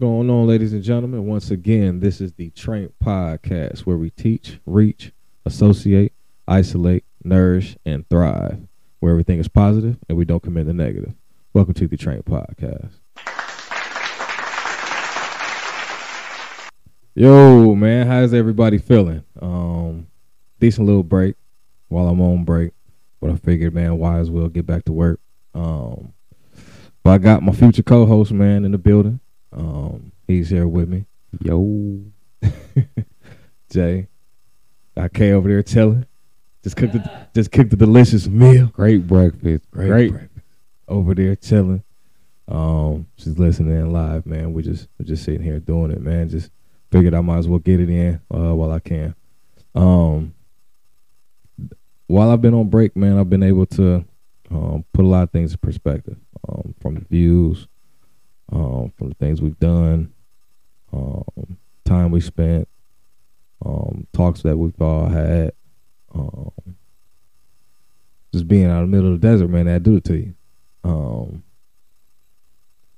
going on, ladies and gentlemen? Once again, this is the Train Podcast, where we teach, reach, associate, isolate, nourish, and thrive, where everything is positive and we don't commit the negative. Welcome to the Train Podcast. Yo, man, how's everybody feeling? Decent little break while I'm on break, but I figured, man, why as well get back to work. But I got my future co-host, man, in the building. He's here with me. Yo. Jay. Got K over there telling. Just cooked a delicious meal. Great breakfast. Great breakfast. Over there telling. She's listening live, man. We're just sitting here doing it, man. Just figured I might as well get it in while I can. While I've been on break, man, I've been able to put a lot of things in perspective. From the views, from the things we've done, time we spent, talks that we've all had, just being out in the middle of the desert, man, that do it to you.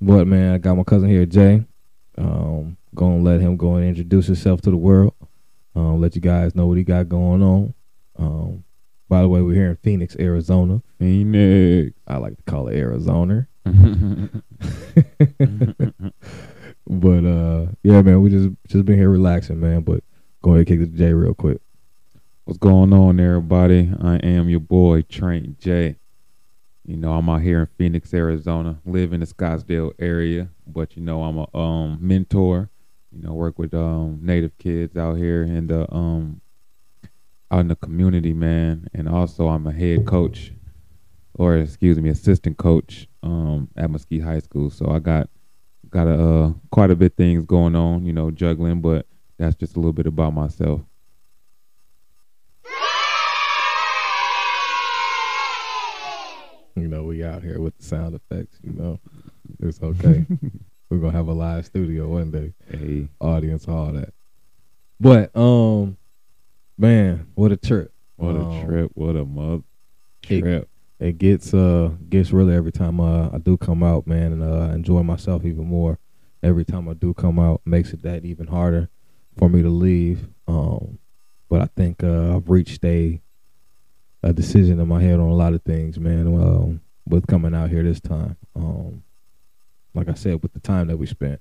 But man, I got my cousin here, Jay. Gonna let him go and introduce himself to the world. Let you guys know what he got going on. By the way, we're here in Phoenix, Arizona. Phoenix. I like to call it Arizona. But, yeah, man, we just been here relaxing, man. But go ahead and kick it to Jay real quick. What's going on, everybody? I am your boy, Trent J. You know, I'm out here in Phoenix, Arizona. Live in the Scottsdale area. But, you know, I'm a mentor. You know, work with Native kids out here in the out in the community, man, and also I'm a head coach, or excuse me, assistant coach at Mesquite High School. So I got quite a bit of things going on, you know, juggling. But that's just a little bit about myself. You know, we out here with the sound effects. You know, it's okay. We're gonna have a live studio one day, hey, audience, all that. But man, what a trip. What a trip. What a mother trip. It gets really every time I do come out, man, and I enjoy myself even more. Every time I do come out, makes it that even harder for me to leave. But I think I've reached a decision in my head on a lot of things, man, with coming out here this time. Like I said, with the time that we spent.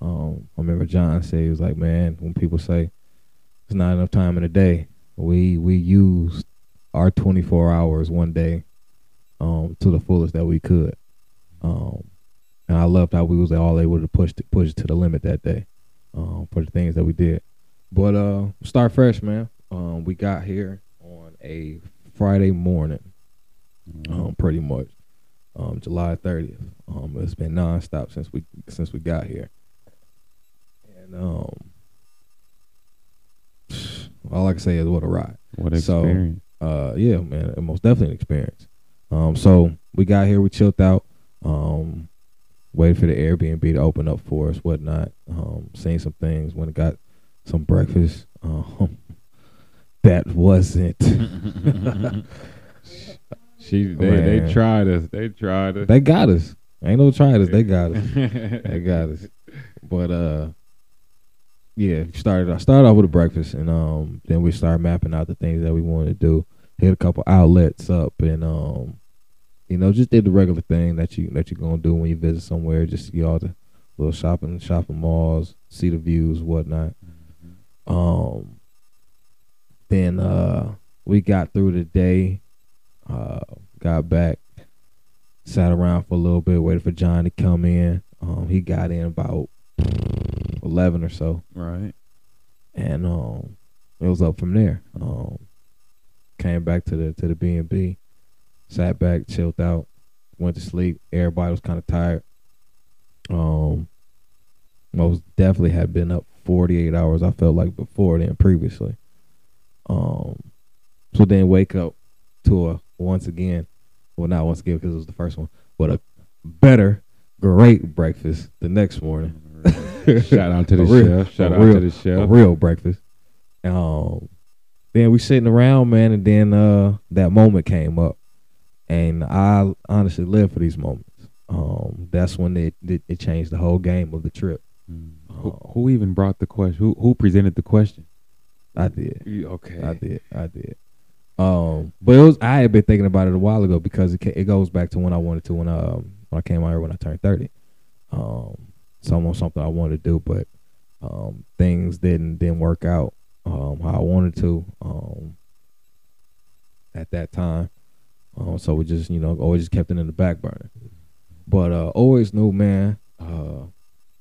I remember John said, he was like, man, when people say, it's not enough time in a day. We used our 24 hours one day to the fullest that we could. And I loved how we was all able to push it to the limit that day for the things that we did. But start fresh, man. We got here on a Friday morning, pretty much, July 30th. It's been nonstop since we got here. And all I can say is what a ride. What an experience. So, yeah, man, most definitely an experience. So we got here, we chilled out, waited for the Airbnb to open up for us, whatnot. Seen some things, went and got some breakfast. That wasn't. They tried us. They got us. Ain't no tried us. They got us. But yeah, I started off with a breakfast, and then we started mapping out the things that we wanted to do. Hit a couple outlets up, and you know, just did the regular thing that you're gonna do when you visit somewhere. Just all the little shopping malls, see the views, whatnot. Mm-hmm. Then we got through the day, got back, sat around for a little bit, waited for John to come in. He got in about 11 or so, right? And it was up from there. Came back to the B&B, sat back, chilled out, went to sleep. Everybody was kind of tired. Most definitely had been up 48 hours. I felt like before then, previously. So then wake up to not once again because it was the first one, but a great breakfast the next morning. Shout out to the chef. A real breakfast. Then we sitting around, man, and then that moment came up, and I honestly live for these moments. That's when it changed the whole game of the trip. Who even brought the question? Who presented the question? I did. Okay. I did. But it was, I had been thinking about it a while ago because it goes back to when I wanted to when I came out here when I turned 30. It's almost something I wanted to do, but things didn't work out how I wanted to at that time. So we just always just kept it in the back burner. But always knew, man.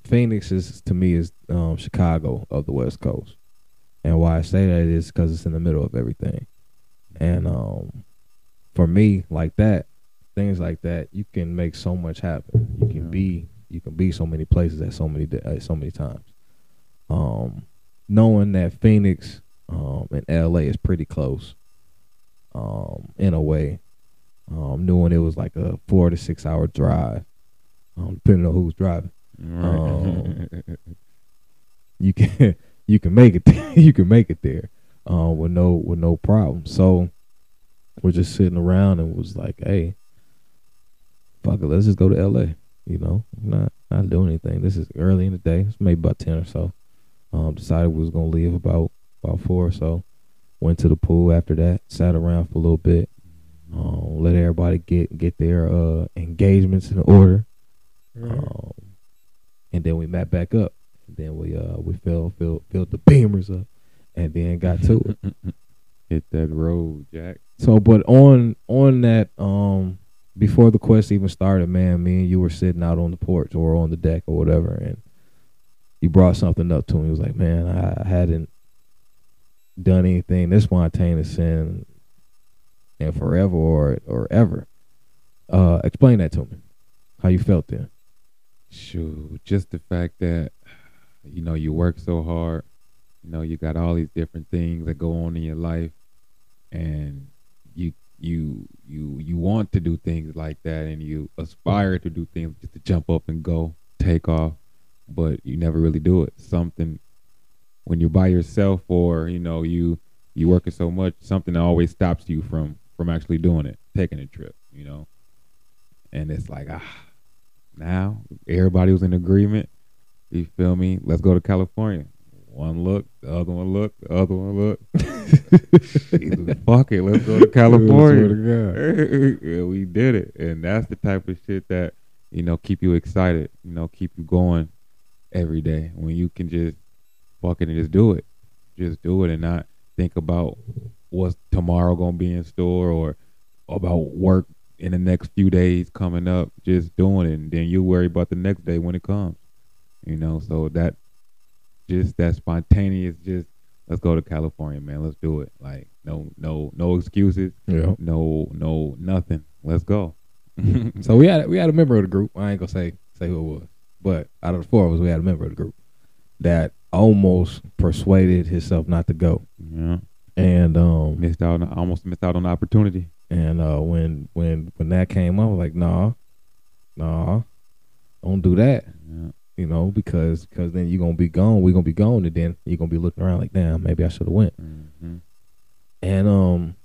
Phoenix is to me is Chicago of the West Coast, and why I say that is because it's in the middle of everything. And for me, like that, things like that, you can make so much happen. You can be so many places at so many times. Knowing that Phoenix and LA is pretty close, in a way, knowing it was like a 4 to 6 hour drive, depending on who's driving. Right. You can make it there. You can make it there with no problem. So we're just sitting around and was like, hey, fuck it, let's just go to LA. Not doing anything. This is early in the day. It's maybe about 10 or so. Decided we was gonna leave about 4 or so. Went to the pool after that. Sat around for a little bit. Let everybody get their engagements in order. Right. And then we met back up. And then we filled the beamers up, and then got to it. Hit that road, Jack. So, but on that, before the quest even started, man, me and you were sitting out on the porch or on the deck or whatever, and you brought something up to me. It was like, man, I hadn't done anything this spontaneous in forever or ever. Explain that to me. How you felt then? Shoot, just the fact that, you work so hard, you got all these different things that go on in your life, and you want to do things like that, and you aspire to do things just to jump up and go, take off, but you never really do it. Something, when you're by yourself or, you working so much, something always stops you from actually doing it, taking a trip, And it's like, now everybody was in agreement. You feel me? Let's go to California. One look, the other one look, the other one look. Fuck it, let's go to California. And we did it, and that's the type of shit that keep you excited. Keep you going every day when you can just fuck it and just do it, and not think about what's tomorrow gonna be in store or about work in the next few days coming up. Just doing it, and then you worry about the next day when it comes, so that just that spontaneous, just let's go to California, man, let's do it, like no excuses. Yeah. no nothing, let's go. So we had a member of the group, I ain't gonna say who it was, but out of the four of us, we had a member of the group that almost persuaded himself not to go. Yeah. And almost missed out on the opportunity. And when that came up, I was like, nah, don't do that. Yeah. Because then you're gonna be gone, we're gonna be gone, and then you're gonna be looking around like, damn, maybe I should have went. Mm-hmm. And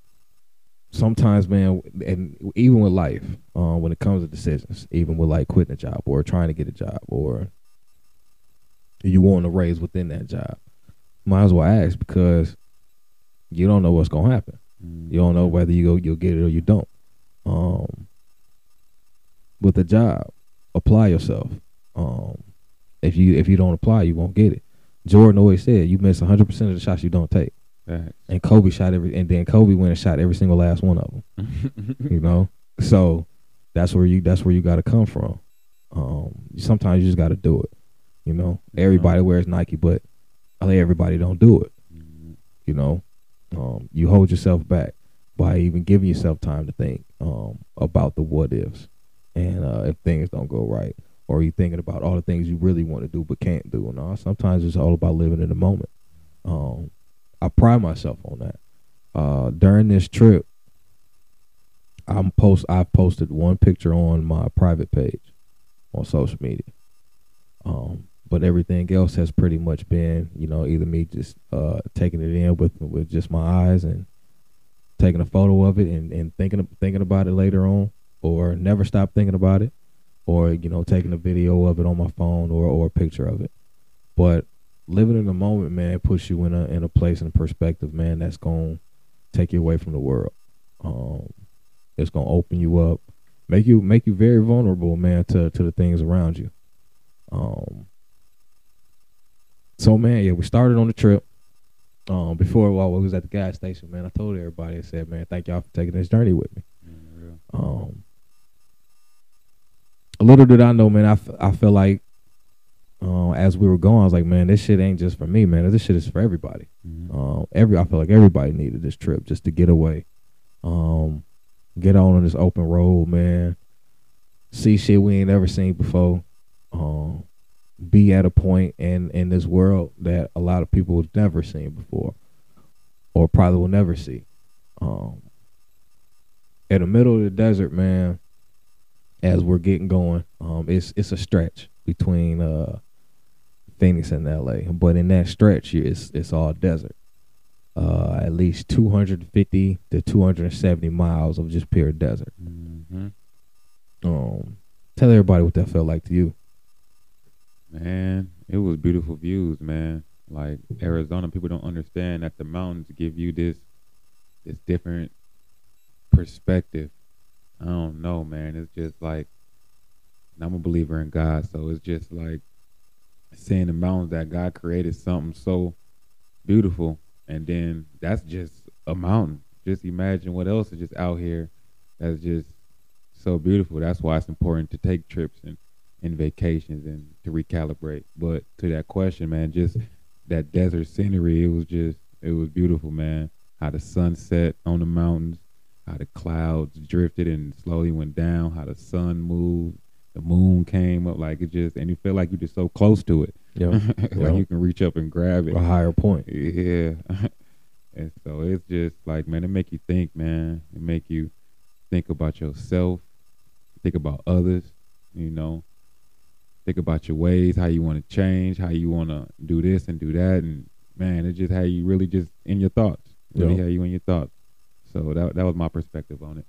sometimes, man, and even with life, when it comes to decisions, even with like quitting a job or trying to get a job or you want to raise within that job, might as well ask, because you don't know what's gonna happen. You don't know whether you'll get it or you don't. With a job, apply yourself. If you don't apply, you won't get it. Jordan always said, you miss 100% of the shots you don't take. Right. And Kobe shot Kobe went and shot every single last one of them. So that's where you got to come from. Sometimes you just got to do it. Everybody wears Nike, but everybody don't do it. Mm-hmm. You hold yourself back by even giving yourself time to think about the what ifs, and if things don't go right, or you thinking about all the things you really want to do but can't do. And all, sometimes it's all about living in the moment. I pride myself on that. During this trip, I posted one picture on my private page on social media, but everything else has pretty much been, either me just taking it in with just my eyes and taking a photo of it and thinking about it later on, or never stop thinking about it, or taking a video of it on my phone or a picture of it. But living in the moment, man, it puts you in a place and perspective, man, that's going to take you away from the world. It's going to open you up, make you very vulnerable, man, to the things around you. So, man, yeah, we started on the trip. Before, while we was at the gas station, man, I told everybody, I said, man, thank y'all for taking this journey with me. Little did I know, man, I feel like as we were going, I was like, man, this shit ain't just for me, man. This shit is for everybody. Mm-hmm. I feel like everybody needed this trip just to get away, get on this open road, man. See shit we ain't ever seen before. Be at a point in this world that a lot of people have never seen before or probably will never see. In the middle of the desert, man, as we're getting going, it's a stretch between Phoenix and LA, but in that stretch, it's all desert. At least 250 to 270 miles of just pure desert. Mm-hmm. Tell everybody what that felt like to you. Man, it was beautiful views, man. Like, Arizona, people don't understand that the mountains give you this different perspective. I don't know, man. It's just like, and I'm a believer in God, so it's just like seeing the mountains that God created something so beautiful, and then that's just a mountain. Just imagine what else is just out here that's just so beautiful. That's why it's important to take trips and vacations and to recalibrate. But to that question, man, just that desert scenery, it was beautiful, man. How the sun set on the mountains, how the clouds drifted and slowly went down, how the sun moved, the moon came up, like it just, and you feel like you're just so close to it. Yep. Like you can reach up and grab it. A higher point. Yeah. And so it's just like, man, it make you think, man. It make you think about yourself, think about others, you know. Think about your ways, how you want to change, how you want to do this and do that. And, man, it's just how you really just in your thoughts. Really how you in your thoughts. So that was my perspective on it.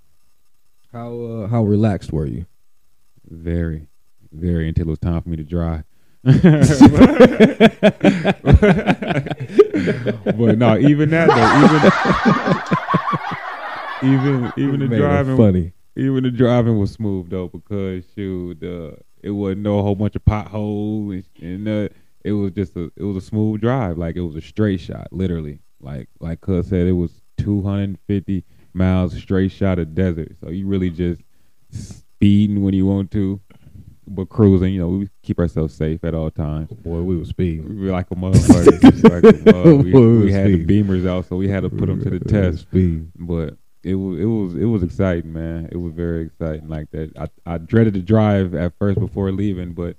How relaxed were you? Very, very, until it was time for me to drive. But, no, even that, though, even the driving. Funny. Even the driving was smooth, though, because, shoot, it wasn't no whole bunch of potholes, and it was just a smooth drive. Like, it was a straight shot, literally. Like Cuz said, it was 250 miles straight shot of desert. So you really just speeding when you want to, but cruising. You know, we keep ourselves safe at all times. Boy, we were speeding. We were like a motherfucker. We had the Beamers out, so we had to put them to the test. Speed, but. It was exciting, man. It was very exciting, like that. I dreaded the drive at first before leaving, but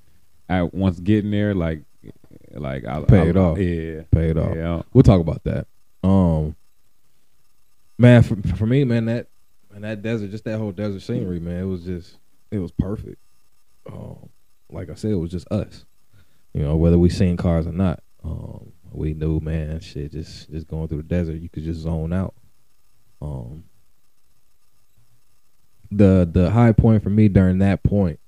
at once getting there, like I paid off. Yeah, paid off. Yeah. We'll talk about that. Man, for me, man, that desert, just that whole desert scenery, man, it was perfect. Like I said, it was just us. You know, whether we seen cars or not, we knew, man, shit, just going through the desert, you could just zone out. The high point for me during that point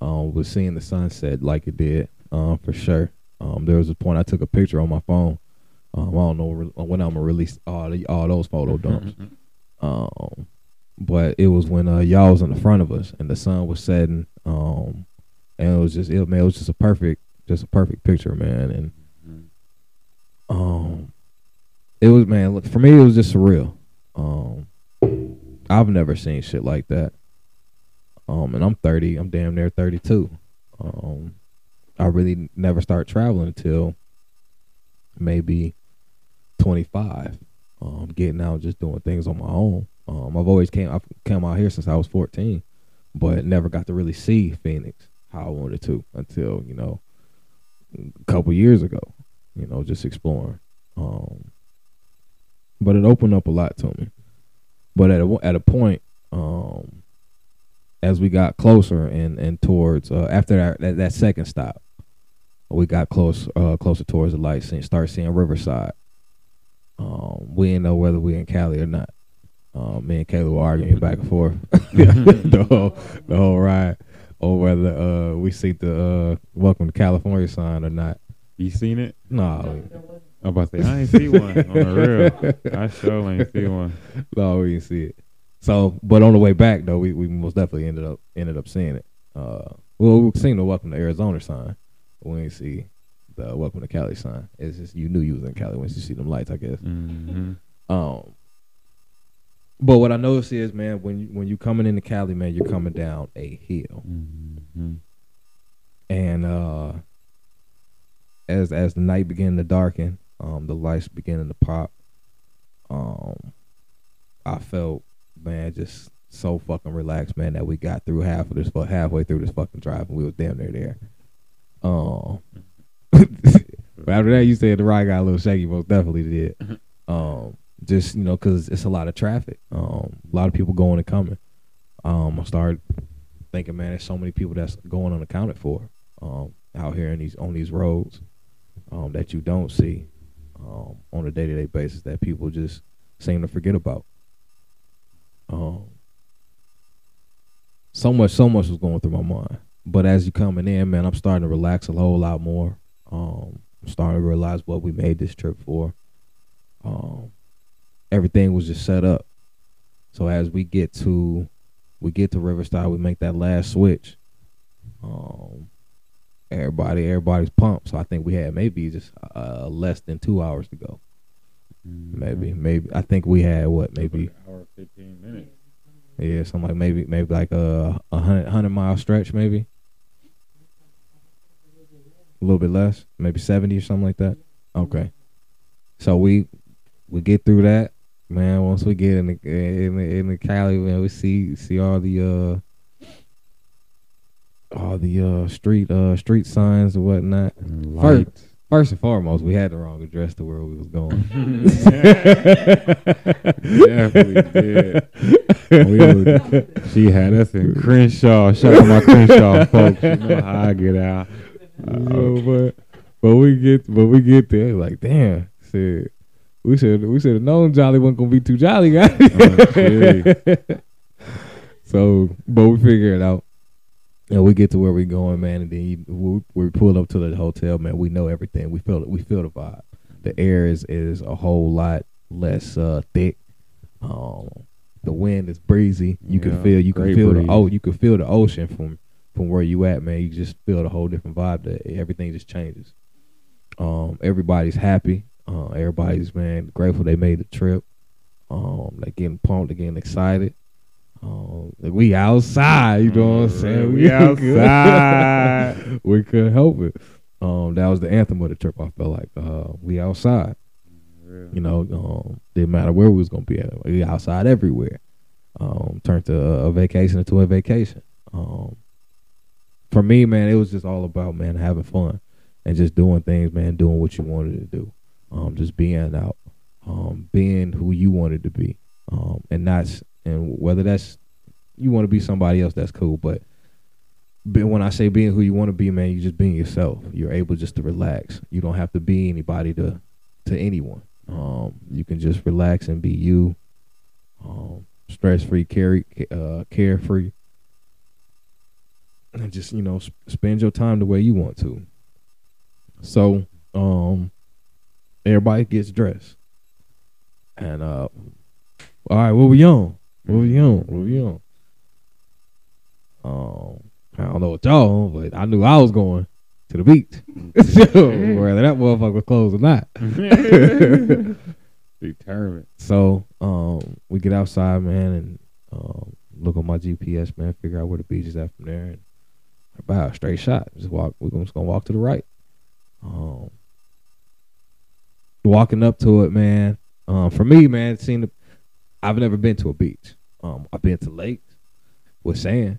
was seeing the sunset like it did, for sure. There was a point I took a picture on my phone. I don't know when I'm gonna release all those photo dumps. But it was when y'all was in the front of us and the sun was setting. And it was just a perfect picture, man. And it was, man, look, for me it was just surreal. I've never seen shit like that. And I'm 30. I'm damn near 32. I really never start traveling until maybe 25. Getting out, just doing things on my own. I've come out here since I was 14, but never got to really see Phoenix how I wanted to until, you know, a couple years ago. You know, just exploring. But it opened up a lot to me. But at a point, as we got closer and towards, after that second stop, we got closer towards the lights and start seeing Riverside. We didn't know whether we in Cali or not. Me and Kayla were arguing back and forth the whole ride, or whether we see the Welcome to California sign or not. You seen it? No. I'm about to say, I ain't see one. On the real. I sure ain't see one. No, we didn't see it. So, but on the way back, though, we most definitely ended up seeing it. Well, we seen the Welcome to Arizona sign. But we didn't see the Welcome to Cali sign. It's just, you knew you was in Cali once you see them lights, I guess. Mm-hmm. But what I noticed is, man, when you coming into Cali, man, you're coming down a hill. Mm-hmm. And as the night began to darken, the lights beginning to pop, I felt, man, just so fucking relaxed, man, that we got through halfway through this fucking drive, and we was damn near there. But after that, you said the ride got a little shaky. Most definitely did. Just, you know, because it's a lot of traffic, a lot of people going and coming. I started thinking, man, there's so many people that's going unaccounted for out here in on these roads that you don't see on a day-to-day basis, that people just seem to forget about. So much was going through my mind. But as you coming in, man, I'm starting to relax a whole lot more. I'm starting to realize what we made this trip for. Everything was just set up. So as we get to Riverside, we make that last switch. Everybody's pumped. So I think we had maybe just less than 2 hours to go. Mm-hmm. Maybe I think we had what, maybe like an hour 15 minutes. Yeah, something like maybe like a 100 mile stretch, maybe a little bit less, maybe 70 or something like that. Okay, so we get through that, man. Once we get in the Cali, man, we see all the street signs and whatnot. Lights. First and foremost, we had the wrong address to where we was going. Definitely did. She had us in Crenshaw. Shout out my Crenshaw folks. You know how I get out. But we get there. Like, damn, shit. We should have known Jolly wasn't gonna be too jolly, guys. So, but we figure it out. And we get to where we going, man, and then we pull up to the hotel, man. We know everything. We feel the vibe. The air is a whole lot less thick. The wind is breezy. You can feel the ocean from where you at, man. You just feel the whole different vibe. That everything just changes. Everybody's happy. Everybody's, man, grateful they made the trip. They're getting pumped. They're getting excited. We outside, you know what I'm saying? We outside. We couldn't help it. That was the anthem of the trip. I felt like we outside. Really? You know, didn't matter where we was gonna be at. We outside everywhere. Turned to a vacation into a vacation. For me, man, it was just all about, man, having fun and just doing things, man, doing what you wanted to do. Just being out, being who you wanted to be, and whether that's you want to be somebody else, that's cool. But when I say being who you want to be, man, you just being yourself. You're able just to relax. You don't have to be anybody to anyone. You can just relax and be you, stress-free, carefree, and just, you know, spend your time the way you want to. So everybody gets dressed, and all right, what we on? I don't know what y'all on, but I knew I was going to the beach. So, whether that motherfucker was closed or not. Determined. So, we get outside, man, and look on my GPS, man, figure out where the beach is at from there, and about a straight shot. We're just gonna walk to the right. Walking up to it, man. For me, man, it seemed to, I've never been to a beach. I've been to lakes with sand.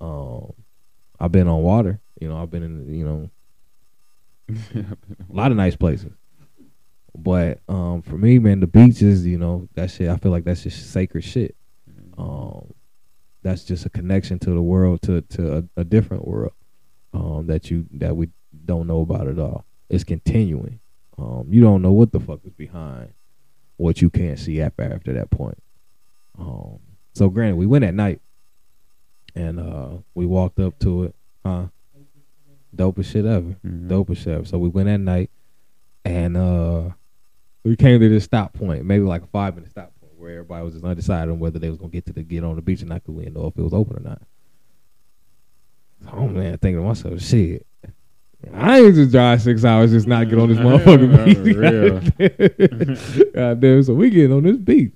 I've been on water. You know, I've been in, you know, a lot of nice places. But for me, man, the beaches, you know, that shit, I feel like that's just sacred shit. That's just a connection to the world, to a different world that we don't know about at all. It's continuing. You don't know what the fuck is behind what you can't see after that point. So granted, we went at night, and we walked up to it. dopest shit ever. Mm-hmm. Dopest shit ever. So we went at night, and we came to this stop point, maybe like a 5-minute stop point, where everybody was just undecided on whether they was gonna get on the beach or not, because we didn't know if it was open or not. Oh man, thinking to myself, shit, I ain't just drive 6 hours just not get on this motherfucking beach. God damn, so we getting on this beach.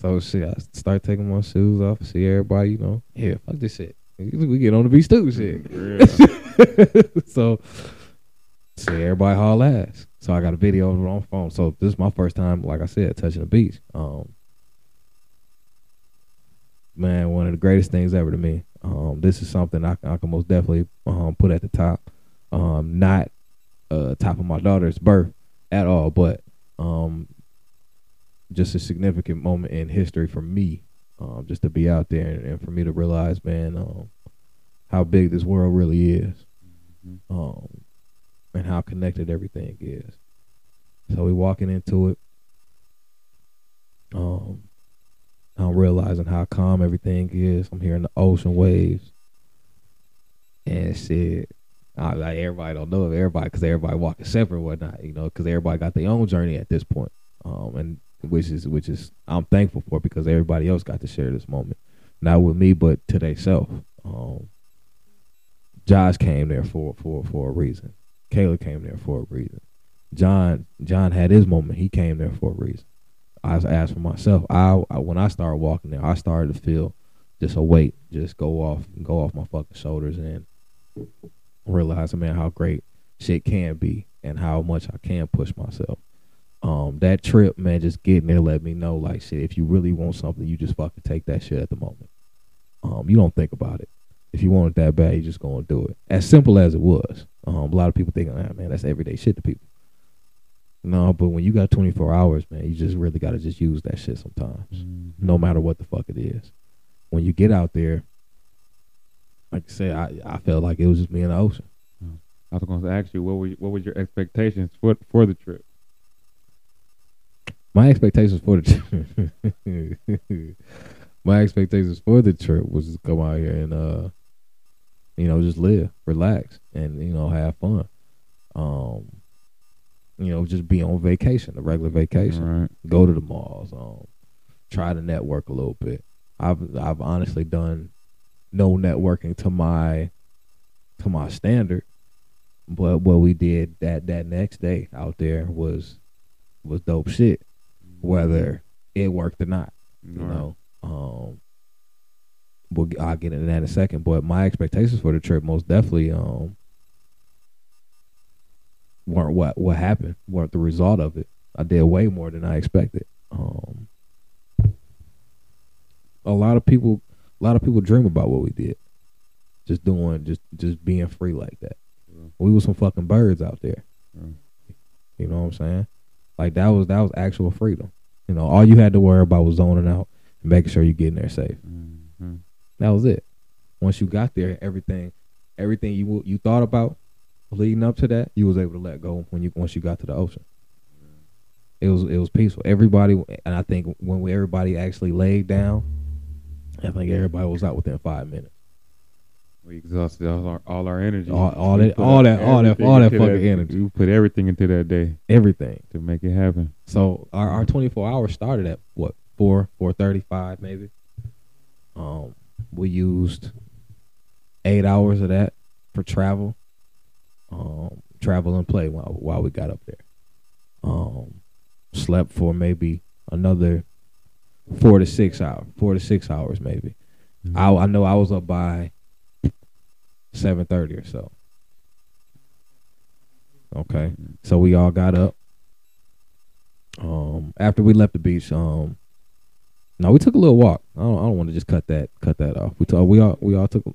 So shit, I start taking my shoes off, see everybody, you know, yeah, fuck this shit. We get on the beach too, shit. So see everybody haul ass. So I got a video on my phone. So this is my first time, like I said, touching the beach. Man, one of the greatest things ever to me. This is something I can most definitely put at the top. Not top of my daughter's birth at all, but just a significant moment in history for me, just to be out there and for me to realize, man, how big this world really is, mm-hmm. And how connected everything is. So we walking into it, I'm realizing how calm everything is. I'm hearing the ocean waves. And shit, like everybody don't know of everybody, because everybody walking separate and whatnot, you know, because everybody got their own journey at this point. And which is I'm thankful for, because everybody else got to share this moment. Not with me, but to themselves. Josh came there for a reason. Kayla came there for a reason. John had his moment. He came there for a reason. I asked for myself. When I started walking there, I started to feel just a weight just go off my fucking shoulders, and realizing, man, how great shit can be and how much I can push myself. That trip, man, just getting there let me know, like, shit, if you really want something, you just fucking take that shit at the moment. You don't think about it. If you want it that bad, you just gonna do it. As simple as it was. A lot of people think, ah, man, that's everyday shit to people. No, but when you got 24 hours, man, you just really got to just use that shit sometimes, mm-hmm. no matter what the fuck it is. When you get out there, like I said, I felt like it was just me and the ocean. I was going to ask you, what were your expectations for the trip? My expectations for the trip was to come out here and, you know, just live, relax, and, you know, have fun. You know, just be on vacation, a regular vacation. Right. Go to the malls. Try to network a little bit. I've honestly done no networking to my standard, but what we did that next day out there was dope shit, whether it worked or not. You know, I'll get into that in a second. But my expectations for the trip most definitely weren't what happened, weren't the result of it. I did way more than I expected. A lot of people dream about what we did, just being free like that. Yeah. We were some fucking birds out there. Yeah. You know what I'm saying? Like that was actual freedom. You know, all you had to worry about was zoning out and making sure you get in there safe. Mm-hmm. That was it. Once you got there, everything you thought about leading up to that, you was able to let go once you got to the ocean. It was peaceful. Everybody, and I think when everybody actually laid down, I think everybody was out within 5 minutes. We exhausted all our energy. All that fucking energy. You put everything into that day. Everything to make it happen. So our 24 hours started at what, 4:35 maybe. We used 8 hours of that for travel. Travel and play while we got up there. Slept for maybe another 4 to 6 hours maybe. Mm-hmm. I know I was up by 7:30 or so. Okay, mm-hmm. So we all got up. After we left the beach, no, we took a little walk. I don't want to just cut that off. We all took a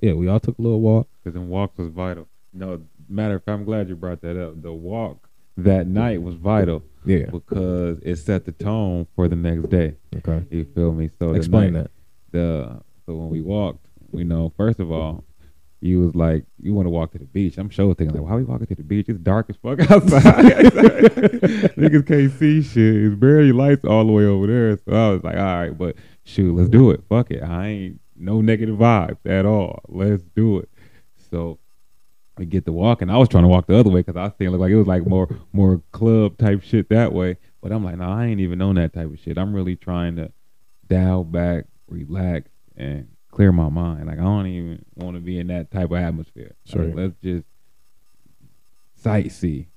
little walk, because then walks was vital. No. Matter of fact, I'm glad you brought that up. The walk that night was vital, yeah, because it set the tone for the next day. Okay, you feel me? So explain that. So when we walked, we know, first of all, you was like, you want to walk to the beach. I'm sure thinking, like, why are we walking to the beach? It's dark as fuck outside. Niggas can't see shit. It's barely lights all the way over there. So I was like, all right, but shoot, let's do it. Fuck it. I ain't no negative vibes at all. Let's do it. So I get to walking. I was trying to walk the other way because I was feeling like it was like more club type shit that way. But I'm like, no, I ain't even on that type of shit. I'm really trying to dial back, relax, and clear my mind. Like I don't even want to be in that type of atmosphere. Sure. Like, let's just sightsee.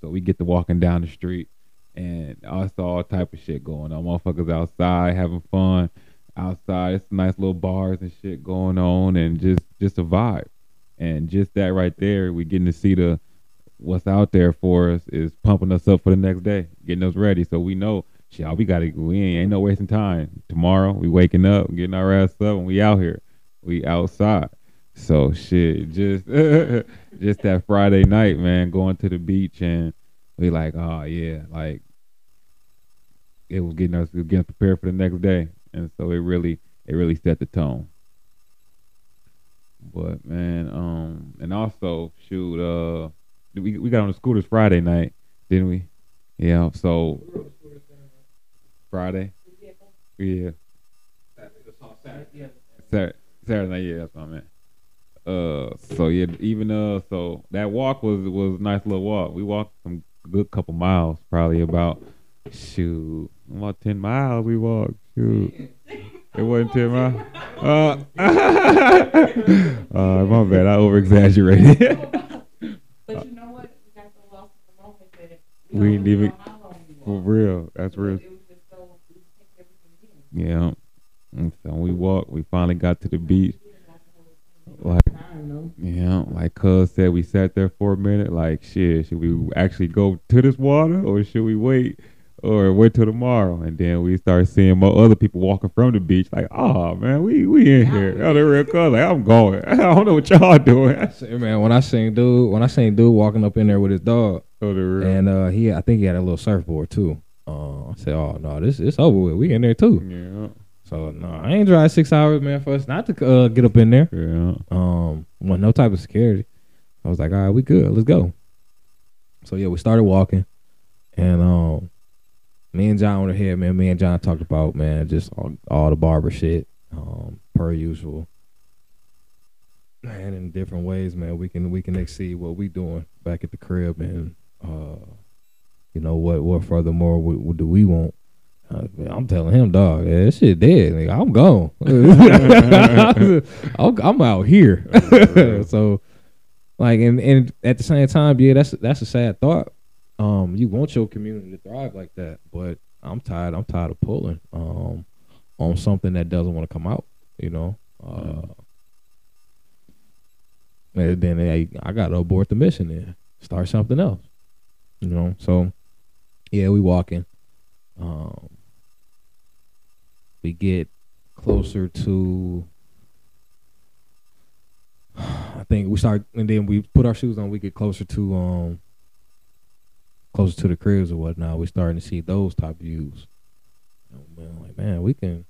So we get to walking down the street, and I saw all type of shit going on. Motherfuckers outside having fun. Outside, it's nice little bars and shit going on, and just a vibe. And just that right there, we getting to see the what's out there for us is pumping us up for the next day, getting us ready. So we know, shit, we ain't no wasting time. Tomorrow, we waking up, getting our ass up, and we out here, we outside. So shit, just just that Friday night, man, going to the beach, and we like, oh yeah, like it was getting us prepared for the next day, and so it really set the tone. But man, and also shoot, we got on the scooters Friday night, didn't we? Yeah. So Friday. Yeah. Saturday night. Yeah, that's what I meant. So yeah, even so that walk was a nice little walk. We walked some good couple miles, probably about 10 miles. We walked. Shoot. It wasn't 10 miles. My bad. I over-exaggerated. But you know what? We got so lost in the moment that we didn't even. For real. That's real. It was just so. We picked everything in. Yeah. And so we walked. We finally got to the beach. Like, yeah, like Cuz said, we sat there for a minute. Like, shit, should we actually go to this water or should we wait? Or wait till tomorrow, and then we start seeing more other people walking from the beach. Like, oh man, we in here. Oh, they're real cool. Like, I'm going. I don't know what y'all doing. Man, when I seen dude walking up in there with his dog, and I think he had a little surfboard too. I said, oh no, this it's over with. We in there too. Yeah. So no, I ain't drive 6 hours, man, for us not to get up in there. Yeah. With no type of security. I was like, all right, we good. Let's go. So yeah, we started walking, and me and John were here, man. Me and John talked about, man, just all the barber shit, per usual. Man, in different ways, man, we can exceed what we doing back at the crib, and you know what furthermore what do we want? I'm telling him, dog, yeah, this shit dead. Like, I'm gone. I'm out here. So, like, and at the same time, yeah, that's a sad thought. You want your community to thrive like that, but I'm tired of pulling on something that doesn't want to come out, you know. And then I got to abort the mission and start something else, you know. So yeah, we walking. We get closer to. I think we start, and then we put our shoes on. We get closer to the cribs or whatnot. We're starting to see those type of views. You know, man, like, man, we can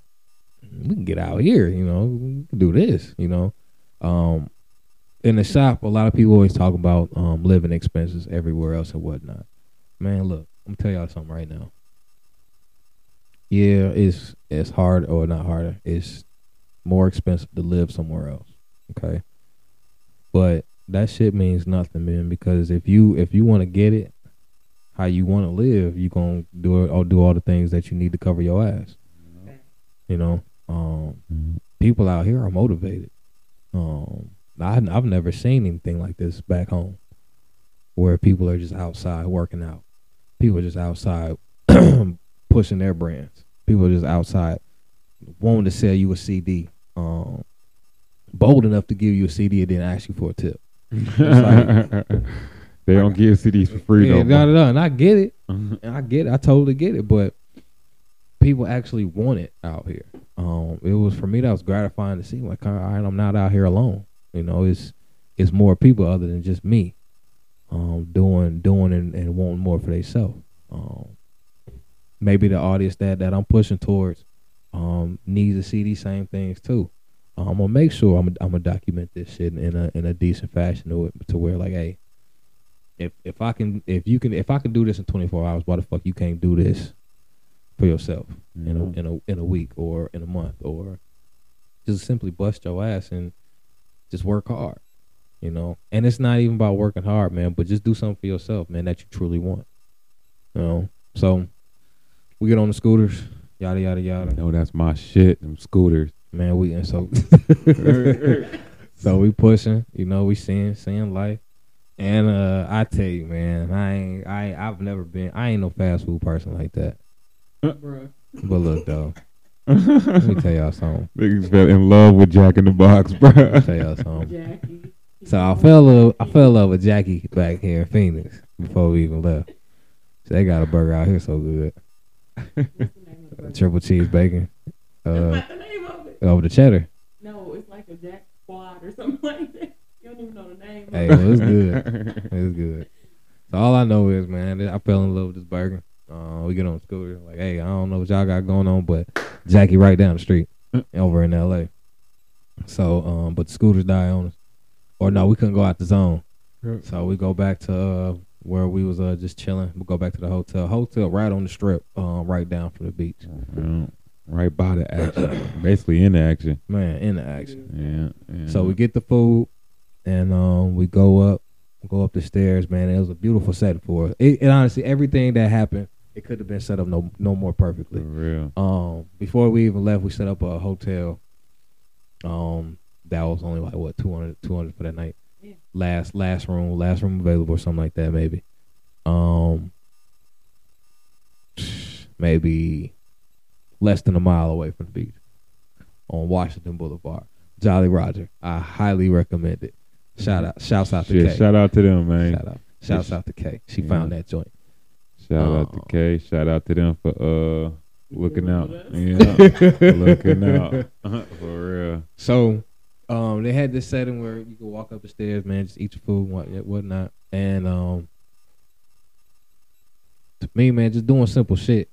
get out here, you know, we can do this, you know. In the shop, a lot of people always talk about living expenses everywhere else and whatnot. Man, look, I'm tell y'all something right now. Yeah, it's hard, or not harder. It's more expensive to live somewhere else, okay? But that shit means nothing, man, because if you want to get it, how you want to live, you gonna do all the things that you need to cover your ass. Yeah. You know, people out here are motivated. I've never seen anything like this back home, where people are just outside working out. People are just outside pushing their brands. People are just outside wanting to sell you a CD, bold enough to give you a CD and then ask you for a tip. It's like, they don't give CDs for free, yeah, though. No, and I get it. I totally get it. But people actually want it out here. It was, for me, that was gratifying to see. Like, all right, I'm not out here alone. You know, it's more people other than just me, doing and wanting more for themselves. Maybe the audience that I'm pushing towards needs to see these same things too. I'm gonna make sure I'm gonna document this shit in a decent fashion to where, like, hey. If I can do this in 24 hours, why the fuck you can't do this for yourself in a week or in a month, or just simply bust your ass and just work hard. you know. And it's not even about working hard, man, but just do something for yourself, man, that you truly want, you know. So we get on the scooters, yada, yada, yada. No, that's my shit, them scooters. Man, we, and so, so we pushing, you know, we seeing life. And I tell you, man, I've never been, I ain't no fast food person like that. But look, though, let me tell y'all something. Niggas fell in love with Jack in the Box, bro. Let me tell y'all something. Jackie. So I fell in love with Jackie back here in Phoenix before we even left. So they got a burger out here so good. Triple cheese bacon. That's not the name of it. Oh, the cheddar. No, it's like a Jack Squad or something like that. You don't even know the name. Hey, well, it's good. It's good. So all I know is, man, I fell in love with this burger. We get on the scooter. Like, hey, I don't know what y'all got going on, but Jackie right down the street over in L.A. So, but the scooters die on us. Or no, we couldn't go out the zone. So we go back to where we was just chilling. We go back to the hotel. Hotel right on the strip, right down from the beach. Mm-hmm. Right by the action. Basically in the action. Man, in the action. Yeah. So we get the food. And we go up the stairs, man. It was a beautiful set for us. It honestly, everything that happened, it could have been set up no more perfectly. For real. Before we even left, we set up a hotel. That was only like what 200 for that night. Yeah. Last room available or something like that, maybe. Maybe less than a mile away from the beach on Washington Boulevard. Jolly Roger, I highly recommend it. Shouts out to K. Shout out to them, man. Shouts out to K. She found that joint. Shout out to K. Shout out to them for looking out. Yeah. Looking out. For real. So they had this setting where you could walk up the stairs, man, just eat your food and whatnot. And to me, man, just doing simple shit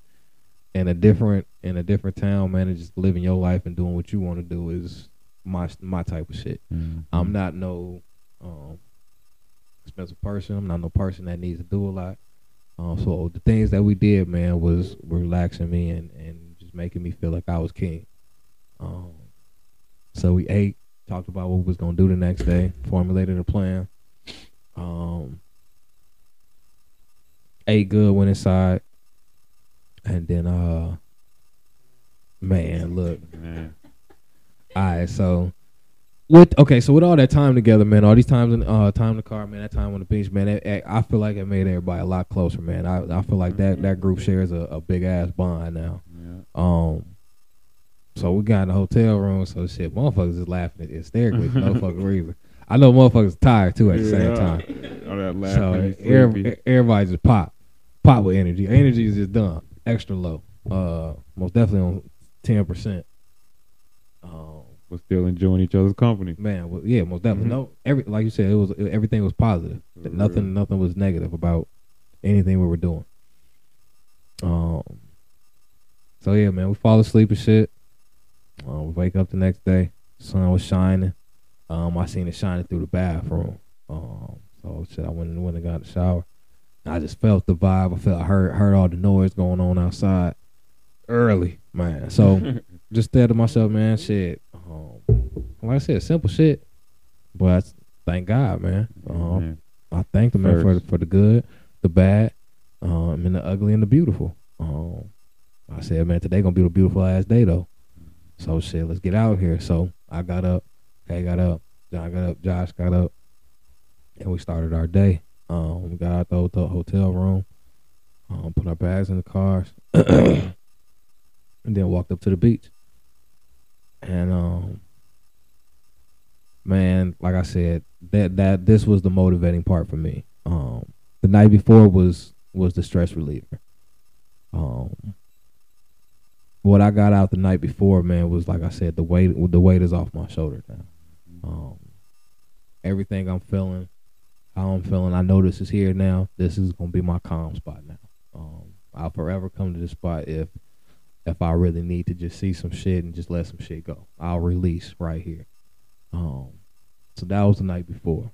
in a different town, man, and just living your life and doing what you want to do is my type of shit. Mm-hmm. I'm not no expensive person. I'm not no person that needs to do a lot. So the things that we did, man, was relaxing me and just making me feel like I was king. So we ate, talked about what we was gonna do the next day, formulated a plan. Ate good, went inside, and then man. All right, so with all that time together, man, all these times in time in the car, man, that time on the beach, man, I feel like it made everybody a lot closer, man. I feel like that group shares a big ass bond now. Yeah. So we got in the hotel room, so shit, motherfuckers is laughing hysterically for no fucking reason. I know motherfuckers are tired too at the same time. All that laughing, so everybody just pop with energy. Energy is just done extra low, most definitely on 10%. We're still enjoying each other's company, man. Well, yeah, most definitely. Mm-hmm. No, like you said, everything was positive. For nothing was negative about anything we were doing. So yeah, man, we fall asleep and shit. We wake up the next day. Sun was shining. I seen it shining through the bathroom. So shit, I went and got in the shower. And I just felt the vibe. I heard all the noise going on outside. Early, man. So just said to myself, man, shit. Like I said, simple shit, but thank God, man. I thank the man for the good, the bad, and the ugly and the beautiful. I said, man, today gonna be a beautiful ass day though. So shit, let's get out here. So I got up, Kay got up, John got up, Josh got up, and we started our day. We got out the hotel room, put our bags in the cars, and then walked up to the beach. And man, like I said, that this was the motivating part for me. The night before was the stress reliever. What I got out the night before, man, was like I said, the weight is off my shoulder now. Everything I'm feeling, how I'm feeling, I know this is here now. This is gonna be my calm spot now. I'll forever come to this spot if I really need to just see some shit and just let some shit go. I'll release right here. So that was the night before.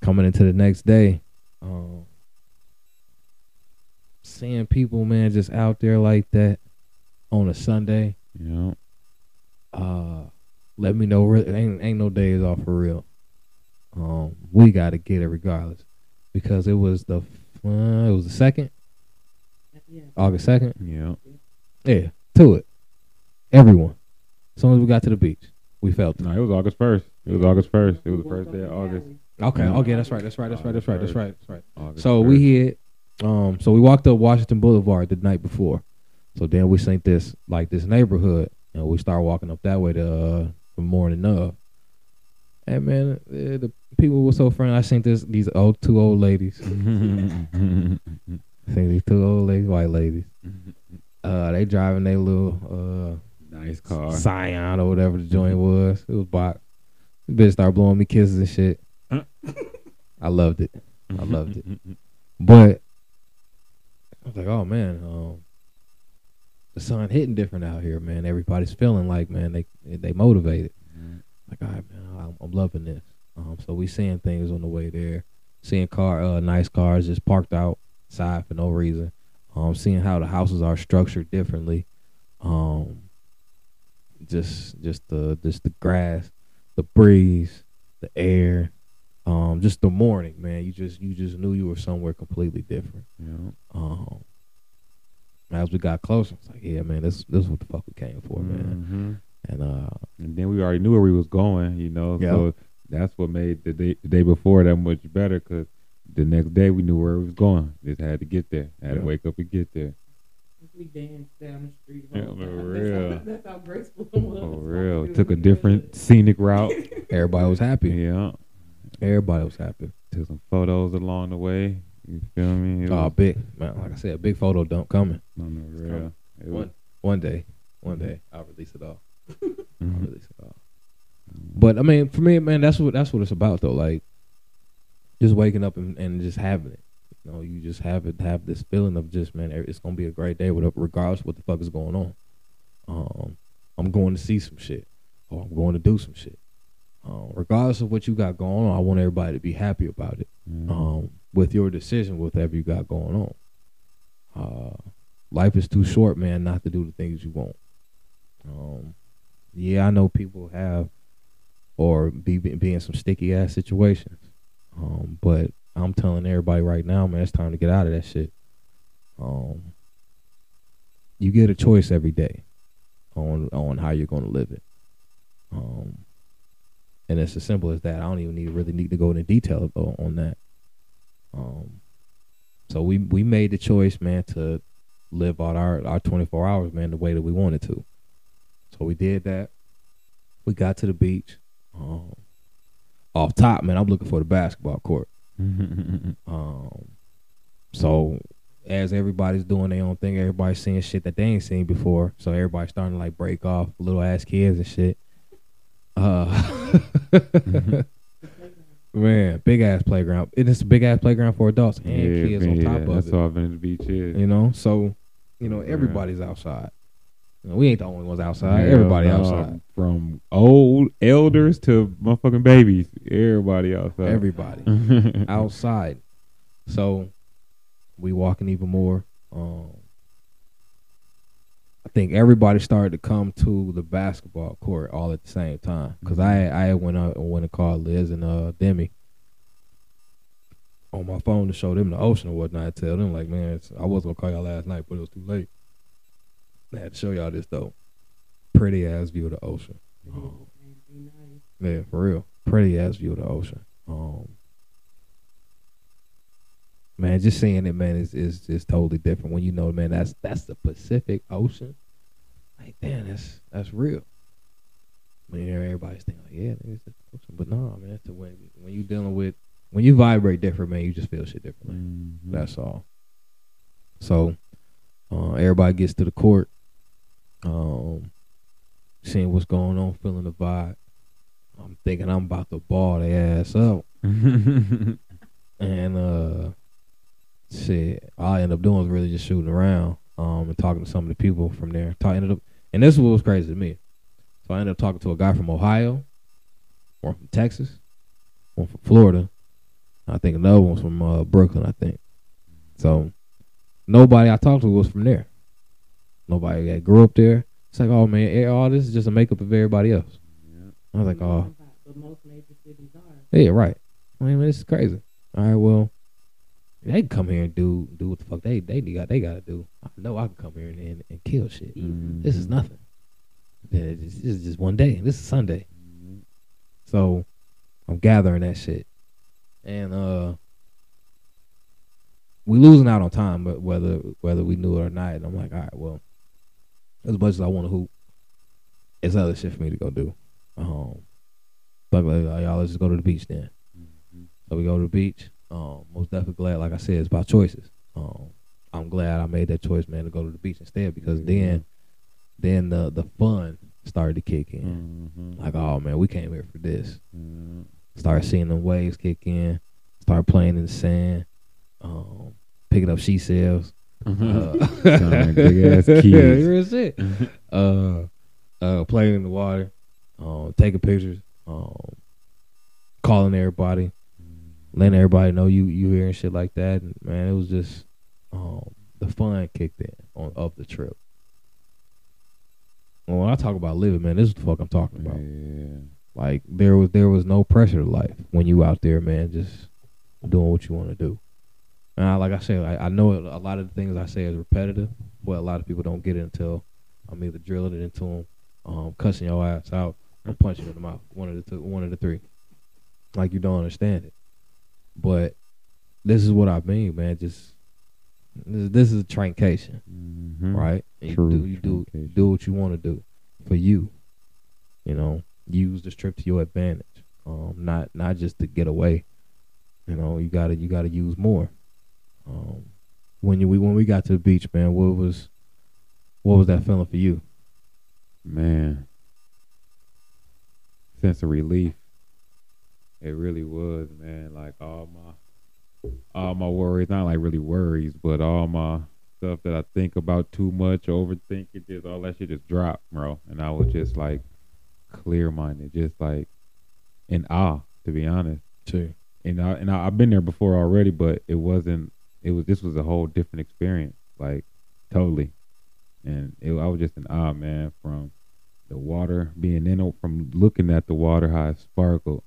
Coming into the next day, seeing people, man, just out there like that on a Sunday. Yeah. Let me know. Ain't no days off for real. we got to get it regardless, because it was the second, yeah. August 2nd. Yeah, to it. Everyone. As soon as we got to the beach, we felt it. No, it was August 1st. It was the first day of August. Okay, that's right. So we hit. So we walked up Washington Boulevard the night before. So then we seen this neighborhood, and we started walking up that way the morning of. And man, the people were so friendly. I seen these two old ladies. White ladies. They driving their little nice car, Scion or whatever the joint was. It was box. This bitch started blowing me kisses and shit. I loved it. But I was like, oh man, the sun hitting different out here, man. Everybody's feeling like, man, they motivated. Like, all right, man, I'm loving this. So we seeing things on the way there, seeing nice cars just parked outside for no reason. Seeing how the houses are structured differently. Just the grass, the breeze, the air, just the morning, man. You just knew you were somewhere completely different. Yeah. As we got closer, I was like, yeah, man, this is what the fuck we came for, man. And then we already knew where we was going, you know. Yep. So that's what made the day before that much better, because the next day we knew where we was going. Just had to get there. Had to wake up and get there. We danced down the street. Yeah, for real. That's how graceful it was. For real. Took a different scenic route. Everybody was happy. Yeah. Everybody was happy. Took some photos along the way. You feel me? Big. Man, like I said, a big photo dump coming. No, real. One day, I'll release it all. But I mean, for me, man, that's what it's about though. Like, just waking up and just having it. You know, you just have this feeling of just, man, it's gonna be a great day, regardless of what the fuck is going on. I'm going to see some shit, or I'm going to do some shit. Regardless of what you got going on, I want everybody to be happy about it. With your decision, whatever you got going on. Life is too short, man, not to do the things you want. Yeah, I know people have or be in some sticky ass situations. But I'm telling everybody right now, man, it's time to get out of that shit. You get a choice every day on how you're gonna live it. And it's as simple as that. I don't even really need to go into detail on that. So we made the choice, man, to live out our 24 hours, man, the way that we wanted to. So we did that. We got to the beach. Off top, man, I'm looking for the basketball court. So as everybody's doing their own thing, everybody's seeing shit that they ain't seen before. So everybody's starting to like break off little ass kids and shit. Man, big ass playground. It's a big ass playground for adults and kids on top of it. That's all Venice Beach is. You know, so you know everybody's outside. We ain't the only ones outside. Hell, everybody outside. From old elders to motherfucking babies. Everybody outside. Everybody outside. So we walking even more. I think everybody started to come to the basketball court all at the same time. Because I went and called Liz and Demi on my phone to show them the ocean and whatnot. I tell them, like, man, I was going to call y'all last night, but it was too late. I had to show y'all this though. Pretty ass view of the ocean. Yeah, for real. Pretty ass view of the ocean. Man, just seeing it, man, is totally different when you know, man, that's the Pacific Ocean. Like, damn, that's real. When you hear everybody's thinking, like, yeah, nigga, it's the ocean. But no, man, that's the way when you dealing with when you vibrate different, man, you just feel shit differently. Mm-hmm. That's all. So everybody gets to the court, seeing what's going on, feeling the vibe. I'm thinking I'm about to ball their ass up. And shit, all I ended up doing was really just shooting around and talking to some of the people from there. And this is what was crazy to me. So I ended up talking to a guy from Ohio, one from Texas, one from Florida. I think another one's from Brooklyn, I think. So nobody I talked to was from there. Nobody that grew up there. It's like, oh man, all this is just a makeup of everybody else. Yeah. I was like, oh. But most major cities are. Yeah, right. I mean, this is crazy. All right, well, they can come here and do what the fuck they got to do. I know I can come here and kill shit. Mm-hmm. This is nothing. This is just one day. This is Sunday. Mm-hmm. So I'm gathering that shit. And we losing out on time, but whether we knew it or not, I'm like, all right, well, as much as I want to hoop, it's other shit for me to go do. But like, y'all, let's just go to the beach then. Mm-hmm. So we go to the beach. Most definitely glad, like I said, it's about choices. I'm glad I made that choice, man, to go to the beach instead, because mm-hmm. then the fun started to kick in. Mm-hmm. Like, oh man, we came here for this. Mm-hmm. Start seeing the waves kick in. Start playing in the sand. Picking up she shells. Big ass kids. Real shit. Playing in the water. Taking pictures. Calling everybody. Letting everybody know you here and shit like that. And man, it was just the fun kicked in of the trip. When I talk about living, man, this is the fuck I'm talking about. Yeah. Like, there was no pressure to life when you out there, man, just doing what you want to do. And like I said, I know a lot of the things I say is repetitive, but a lot of people don't get it until I'm either drilling it into them, cussing your ass out, or punching you in the mouth. One of the three. Like, you don't understand it. But this is what I mean, man. Just this is a trancation, mm-hmm. right? And true. You do what you want to do for you, you know. Use this trip to your advantage, not just to get away. You know, you gotta use more. When we got to the beach, man, what was that feeling for you? Man, sense of relief. It really was, man. Like all my worries, not like really worries, but all my stuff that I think about too much, overthink it, just all that shit just dropped, bro. And I was just like, clear-minded, just like in awe, to be honest. True. And I've been there before already, but this was a whole different experience, like totally. And I was just in awe, man, from the water being in, from looking at the water, how it sparkled,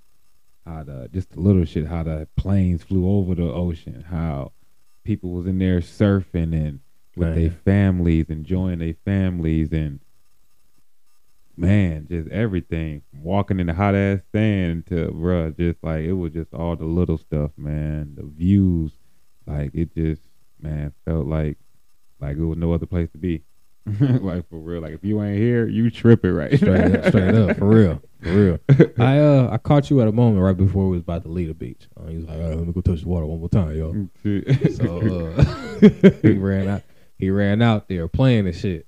how the just the little shit, how the planes flew over the ocean, how people was in there surfing and with their families, enjoying their families, and man, just everything. Walking in the hot ass sand to, bruh, just like, it was just all the little stuff, man. The views, like, it just, man, felt like it was no other place to be. Like, for real. Like, if you ain't here, you tripping, right? Straight up, for real. I caught you at a moment right before we was about to leave the beach. He was like, all right, let me go touch the water one more time, y'all. So, he ran out there playing and shit.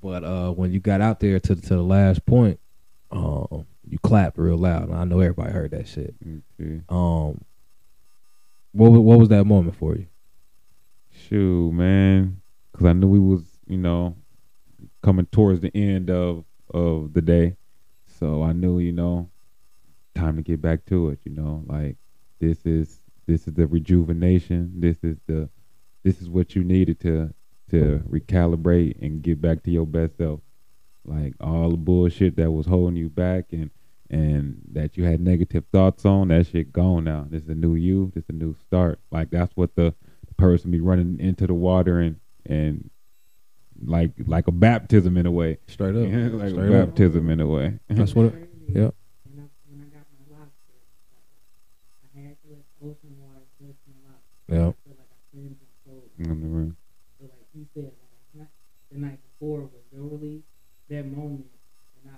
But when you got out there to the last point, you clapped real loud. And I know everybody heard that shit. Mm-hmm. What was that moment for you? Shoot, man, because I knew we was, you know, coming towards the end of the day, so I knew, you know, time to get back to it. You know, like this is the rejuvenation. This is what you needed to recalibrate and get back to your best self. Like all the bullshit that was holding you back and that you had negative thoughts on, that shit gone now. This is a new you, this is a new start. Like that's what the person be running into the water and like a baptism in a way. Straight up. Yeah, like straight a baptism up. In a way. That's what it, yeah. When I got my lobster, I had to ocean water, ocean lobster. Yeah. I feel like I cleansed my soul. In the room. He said the night before was literally that moment when I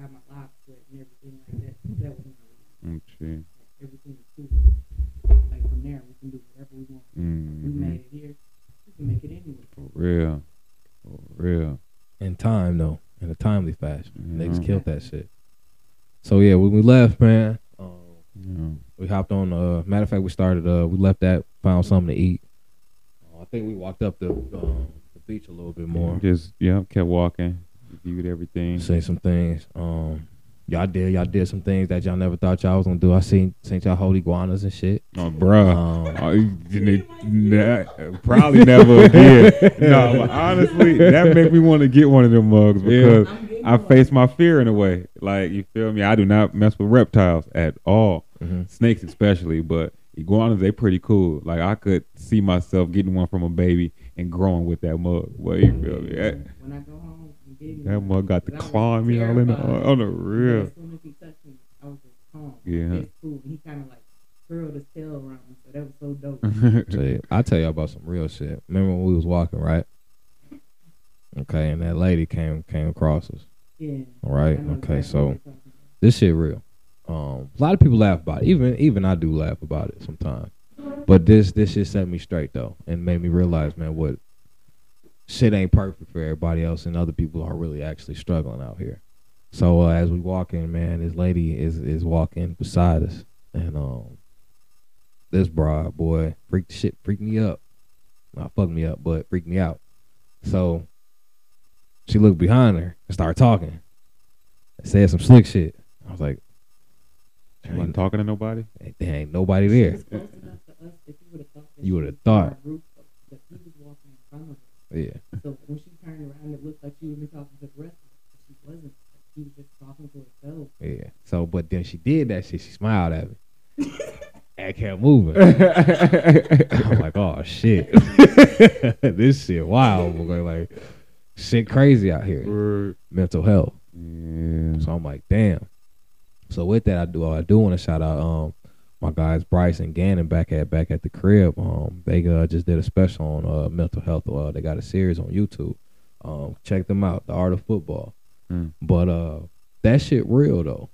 got my locks wet and everything like that. That was my okay. Like, everything was cool. Like from there, we can do whatever we want. Mm-hmm. We made it here. We can make it anywhere. For real. In time, though. In a timely fashion. Mm-hmm. Niggas killed that shit. So, yeah, when we left, man, mm-hmm. we hopped on. Matter of fact, we left that, found something to eat. I think we walked up the beach a little bit more. Just kept walking, viewed everything. Say some things. Y'all did some things that y'all never thought y'all was gonna do. I seen y'all hold iguanas and shit. Oh, bruh. Probably never again. No, but honestly, that make me want to get one of them mugs because I face my fear in a way. Like, you feel me? I do not mess with reptiles at all. mm-hmm. snakes especially, but iguanas, they pretty cool. Like, I could see myself getting one from a baby and growing with that mug. Well, you feel me? When I go home, I'm getting that mug got the claw me all in the, on the real. As soon as he touched me, I was just calm. Yeah. It's cool. He kind of like curled his tail around me, so that was so dope. I'll tell y'all about some real shit. Remember when we was walking, right? Okay, and that lady came across us. Yeah. All right. Okay, so this shit real. A lot of people laugh about it. Even I do laugh about it sometimes. But this shit set me straight though, and made me realize, man, what shit ain't perfect for everybody else, and other people are really actually struggling out here. So as we walk in, man, this lady is walking beside us, and this broad boy freaked me up. Not fucked me up, but freaked me out. So she looked behind her and started talking, and said some slick shit. I was like, I wasn't talking to nobody? There ain't nobody there. You would have thought. Yeah. So when she turned around, it looked like she was talking to the rest of us. She wasn't. She was just talking to herself. Yeah. So, but then she did that shit. She smiled at me. I kept moving. I'm like, oh, shit. This shit wild. Like, shit crazy out here. Mental health. Yeah. So I'm like, damn. So with that, I do want to shout out my guys Bryce and Gannon back at the crib. They just did a special on mental health. They got a series on YouTube. Check them out, The Art of Football. But that shit real though.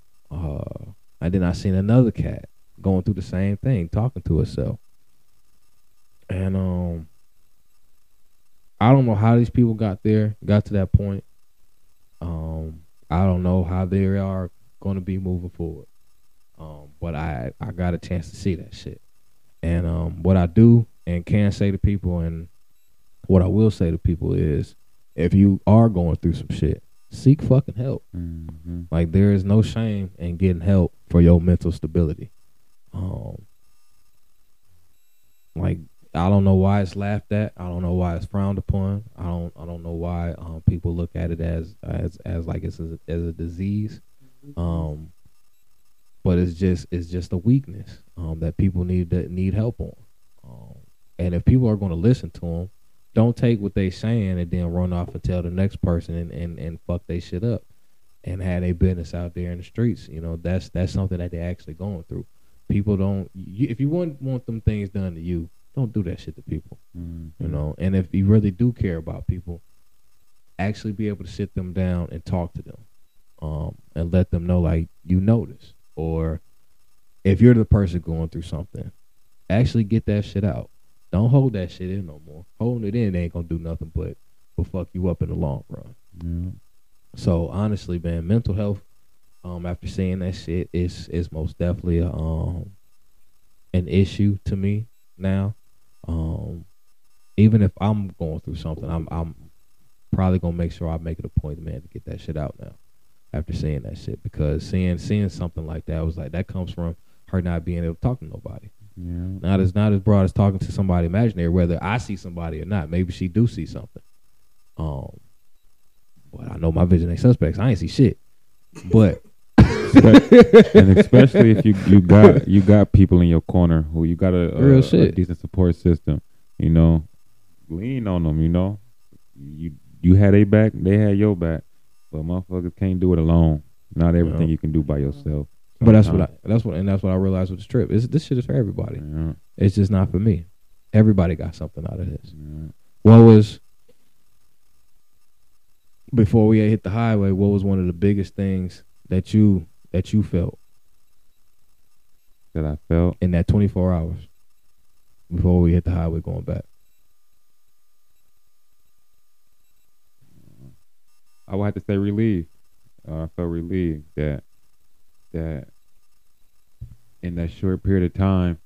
And then I seen another cat going through the same thing, talking to herself. And I don't know how these people got to that point. I don't know how they are going to be moving forward, but I got a chance to see that shit, and what I do and can say to people, and what I will say to people is, if you are going through some shit, seek fucking help. Mm-hmm. Like, there is no shame in getting help for your mental stability. Like, I don't know why it's laughed at. I don't know why it's frowned upon. I don't know why people look at it as like it's as a disease. But it's just a weakness that people need help on. And if people are going to listen to them, don't take what they saying and then run off and tell the next person and fuck they shit up and have their business out there in the streets. You know, that's something that they're actually going through. People don't. If you want them things done to you, don't do that shit to people. Mm-hmm. You know, and if you really do care about people, actually be able to sit them down and talk to them. And let them know, like, you notice, or if you're the person going through something, actually get that shit out. Don't hold that shit in no more. Holding it in ain't gonna do nothing but will fuck you up in the long run. Yeah. So honestly, man, mental health, after seeing that shit, is most definitely an issue to me now. Even if I'm going through something, I'm probably gonna make sure I make it a point, man, to get that shit out now. After seeing that shit, because seeing something like that, I was like, that comes from her not being able to talk to nobody. Yeah. Not as broad as talking to somebody imaginary, whether I see somebody or not. Maybe she do see something. But I know my vision ain't suspects. I ain't see shit. But and especially if you got people in your corner who you got a decent support system, you know, lean on them. You know, you had their back, they had your back. But motherfuckers can't do it alone. Not everything you can do by yourself. But that's what I realized with this trip. This shit is for everybody. Yeah. It's just not for me. Everybody got something out of this. Yeah. Before we hit the highway, what was one of the biggest things that you felt? That I felt? In that 24 hours before we hit the highway going back. I would have to say relieved. I felt relieved that in that short period of time,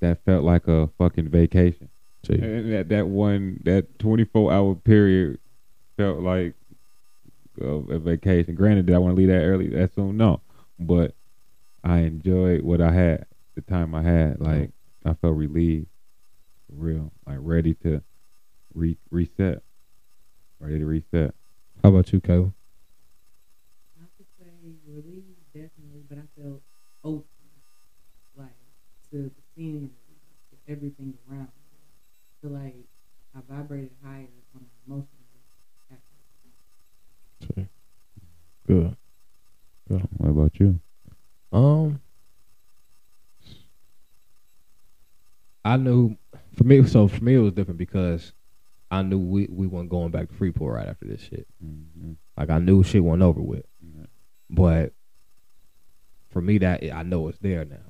that felt like a fucking vacation. Jeez. And that 24-hour period felt like a vacation. Granted, did I want to leave that early? That soon? No. But I enjoyed what I had, the time I had. Like, I felt relieved, real, like ready to reset. Ready to reset. How about you, Kayla? I could say relieved, definitely, but I felt open. to the scenery, to everything around me. So like I vibrated higher on an emotional aspect. Good. Good. What about you? I knew for me it was different because I knew we weren't going back to Freeport right after this shit. Mm-hmm. Like I knew shit wasn't over with. Mm-hmm. But for me, that I know it's there now,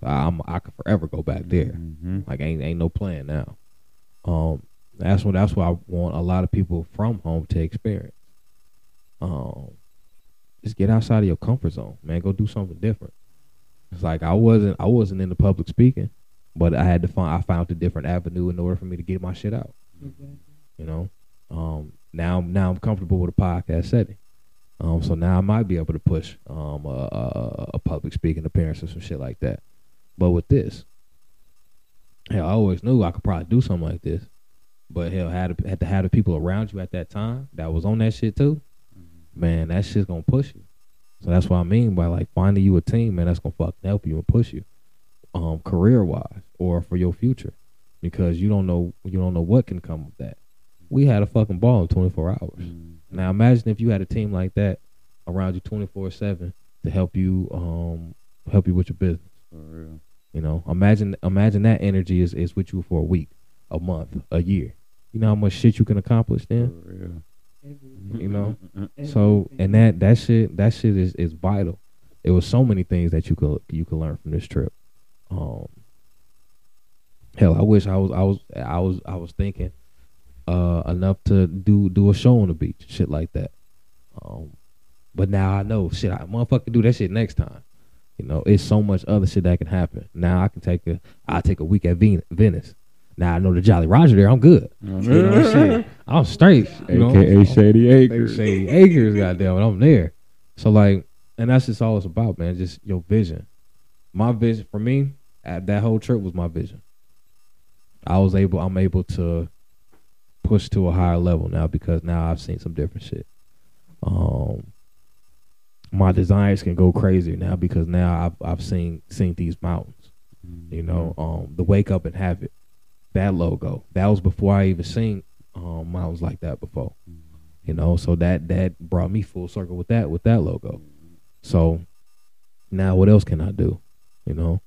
so I could forever go back there. Mm-hmm. Like ain't no plan now. That's what I want a lot of people from home to experience. Just get outside of your comfort zone, man. Go do something different. It's like I wasn't into public speaking, but I found a different avenue in order for me to get my shit out. Exactly. You know, now I'm comfortable with a podcast setting. So now I might be able to push a public speaking appearance or some shit like that. But with this, hell, I always knew I could probably do something like this. But hell, had to have the people around you at that time that was on that shit too. Mm-hmm. Man, that shit's gonna push you. So that's what I mean by like finding you a team, man, that's gonna fucking help you and push you, career wise or for your future, because you don't know what can come of that. We had a fucking ball in 24 hours. Mm-hmm. Now, imagine if you had a team like that around you 24/7 to help you with your business. For real. You know, imagine that energy is with you for a week, a month, a year. You know how much shit you can accomplish then? For real. You know? So, and that shit is vital. It was so many things that you could learn from this trip. Hell, I wish I was thinking enough to do a show on the beach, shit like that. But now I know, shit, I motherfucking do that shit next time. You know, it's so much other shit that can happen. Now I can take a week at Venice. Now I know the Jolly Roger there, I'm good. You know, shit, I'm straight. You AKA know? Shady Acres. Shady Acres, goddamn it, I'm there. So like, and that's just all it's about, man. Just your vision. My vision for me, that whole trip was my vision. I'm able to push to a higher level now because now I've seen some different shit. My desires can go crazy now because now I've seen these mountains. Mm-hmm. You know, the Wake Up and Have It, that logo, that was before I even seen mountains like that before. Mm-hmm. You know, so that brought me full circle with that logo. Mm-hmm. So now what else can I do? You know,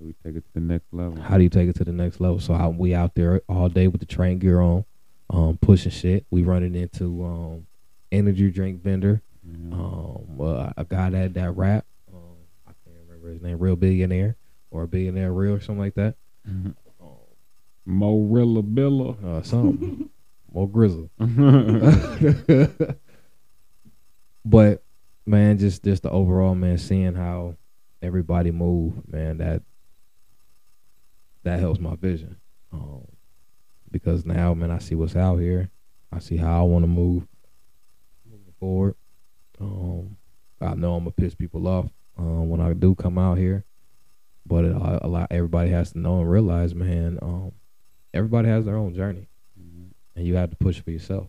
do we take it to the next level? How do you take it to the next level? So we out there all day with the train gear on, pushing shit. We running into energy drink vendor, mm-hmm. A guy that rap. I can't remember his name. Real Billionaire or Billionaire Real or something like that. Mm-hmm. Morilla Billa, something. More Grizzle. But man, just the overall, man, seeing how everybody move, man. That helps my vision, because now, man, I see what's out here. I see how I want to move forward. I know I'm gonna piss people off when I do come out here, but everybody has to know and realize, man, everybody has their own journey, mm-hmm. and you have to push for yourself.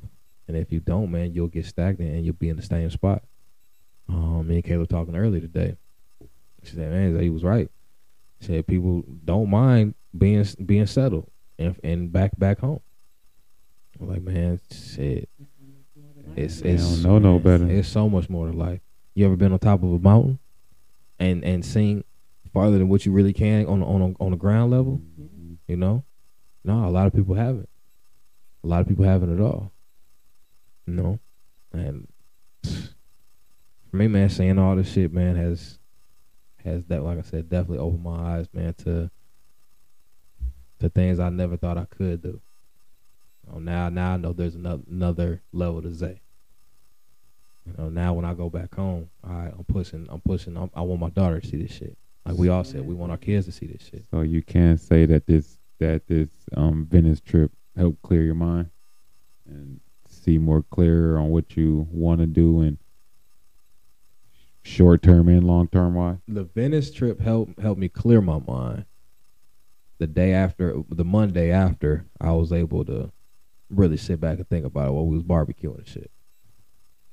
And if you don't, man, you'll get stagnant and you'll be in the same spot. Me and Caleb talking earlier today. She said, "Man, he was right." She said, "People don't mind being settled and back home." I'm like, man, shit, it's don't know no better. It's so much more to life. You ever been on top of a mountain and seen farther than what you really can on the ground level? Mm-hmm. You know, no, a lot of people haven't. A lot of people haven't at all. You know, and for me, man, saying all this shit, man, has that, like I said, definitely opened my eyes, man, to things I never thought I could do. You know, now I know there's another level to Zay. You know, now when I go back home, I'm pushing. I want my daughter to see this shit. Like we all said, we want our kids to see this shit. So you can say that this Venice trip helped clear your mind and see more clearer on what you want to do and short-term and long-term wise? The Venice trip helped me clear my mind. The Monday after, I was able to really sit back and think about it while we was barbecuing and shit.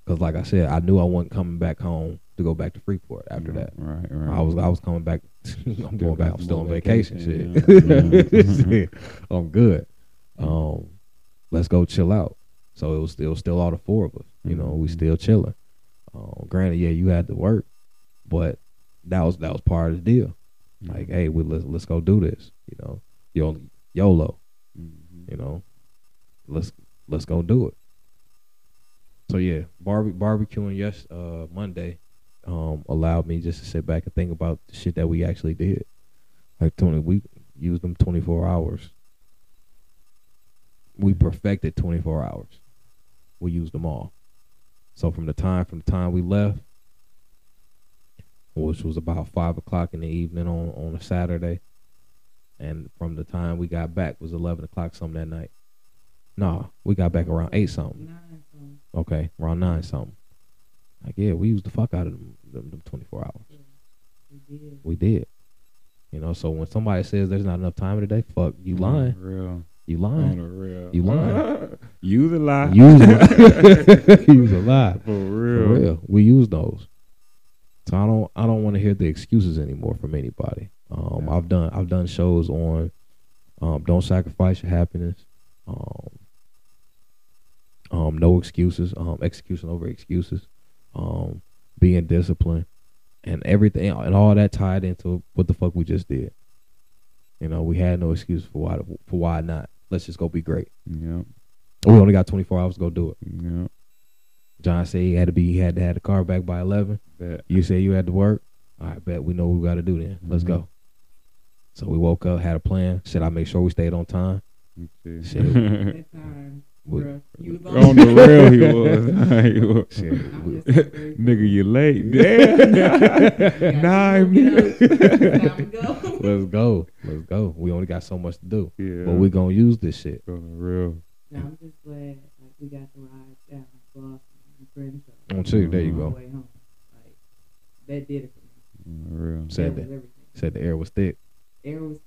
Because like I said, I knew I wasn't coming back home to go back to Freeport after that. Right, right. I was coming back. I'm going back. I'm still on vacation. Shit. I'm good. Let's go chill out. So it was still all the four of us. You know, we still chilling. Granted, yeah, you had to work, but that was part of the deal. Like, hey, let's go do this. You know, YOLO. You know, let's go do it. So yeah, barbecuing Monday allowed me just to sit back and think about the shit that we actually did. Like we used them 24 hours. We perfected 24 hours. We used them all. So from the time we left, which was about 5 o'clock in the evening on a Saturday, and from the time we got back was 11 o'clock something that night. No, we got back around 8 something. 9 something. Okay, around 9 something. Like, yeah, we used the fuck out of them 24 hours. Yeah, we did. You know, so when somebody says there's not enough time in the day, fuck, you lying. Real. You lying. Real. You lying. Use a lie. Use a lie. For real. For real. We use those. So I don't want to hear the excuses anymore from anybody. Yeah. I've done shows on Don't Sacrifice Your Happiness. No excuses, execution over excuses, being disciplined, and everything, and all that tied into what the fuck we just did. You know, we had no excuse for why not. Let's just go be great. Yeah, we only got 24 hours to go do it. Yeah. John said he had to have the car back by 11. Bet. You said you had to work. All right, bet, we know what we got to do then. Let's go. So we woke up, had a plan. Said I make sure we stayed on time. Shit. On the rail he was. Nigga, you late. Damn. 9 minutes. Let's go. We only got so much to do. Yeah. But we gonna use this shit. On the real. Now, I'm just glad we got the ride down from Crenshaw. There you go. That did it for me. Real. Said the air was thick. There was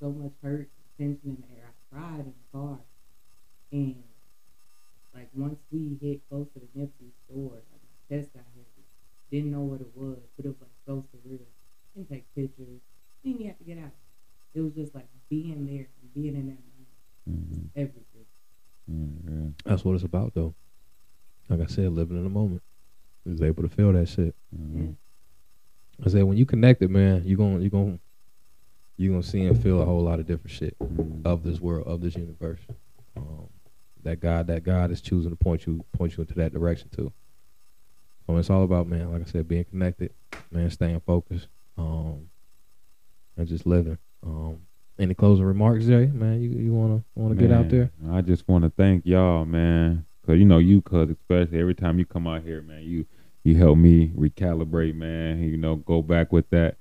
so much hurt, tension in the air. Ride in the car, and like once we hit close to the Nipsey store, like my chest got heavy. Didn't know what it was, but it was like so surreal. Didn't take pictures. Then you have to get out. It was just like being there and being in that moment. Everything. Mm-hmm. That's what it's about, though. Like I said, living in the moment. I was able to feel that shit. Mm-hmm. Yeah. I said, when you connect it, man, you're gonna see and feel a whole lot of different shit of this world, of this universe. That God is choosing to point you into that direction too. So it's all about, man, like I said, being connected, man, staying focused, and just living. Any closing remarks, Jay? Man, you wanna get out there? I just wanna thank y'all, man, cause especially every time you come out here, man, you help me recalibrate, man. You know, go back with that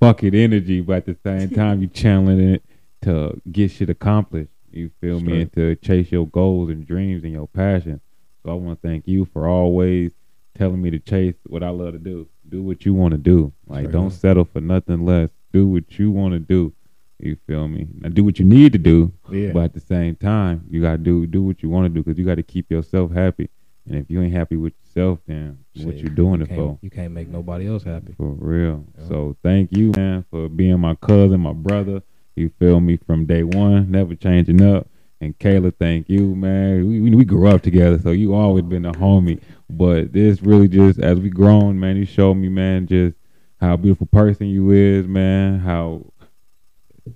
fuck it energy, but at the same time you channeling it to get shit accomplished. You feel Straight. Me? And to chase your goals and dreams and your passion. So I want to thank you for always telling me to chase what I love to do. Do what you want to do. Like, Straight. Don't settle for nothing less. Do what you want to do. You feel me? Now do what you need to do, but at the same time, you got to do what you want to do, because you got to keep yourself happy. And if you ain't happy with yourself, then what you doing it for? You can't make nobody else happy. For real. Yeah. So thank you, man, for being my cousin, my brother. You feel me? From day one, never changing up. And Kayla, thank you, man. We grew up together, so you always been a homie. But this really just, as we grown, man, you showed me, man, just how beautiful person you is, man. How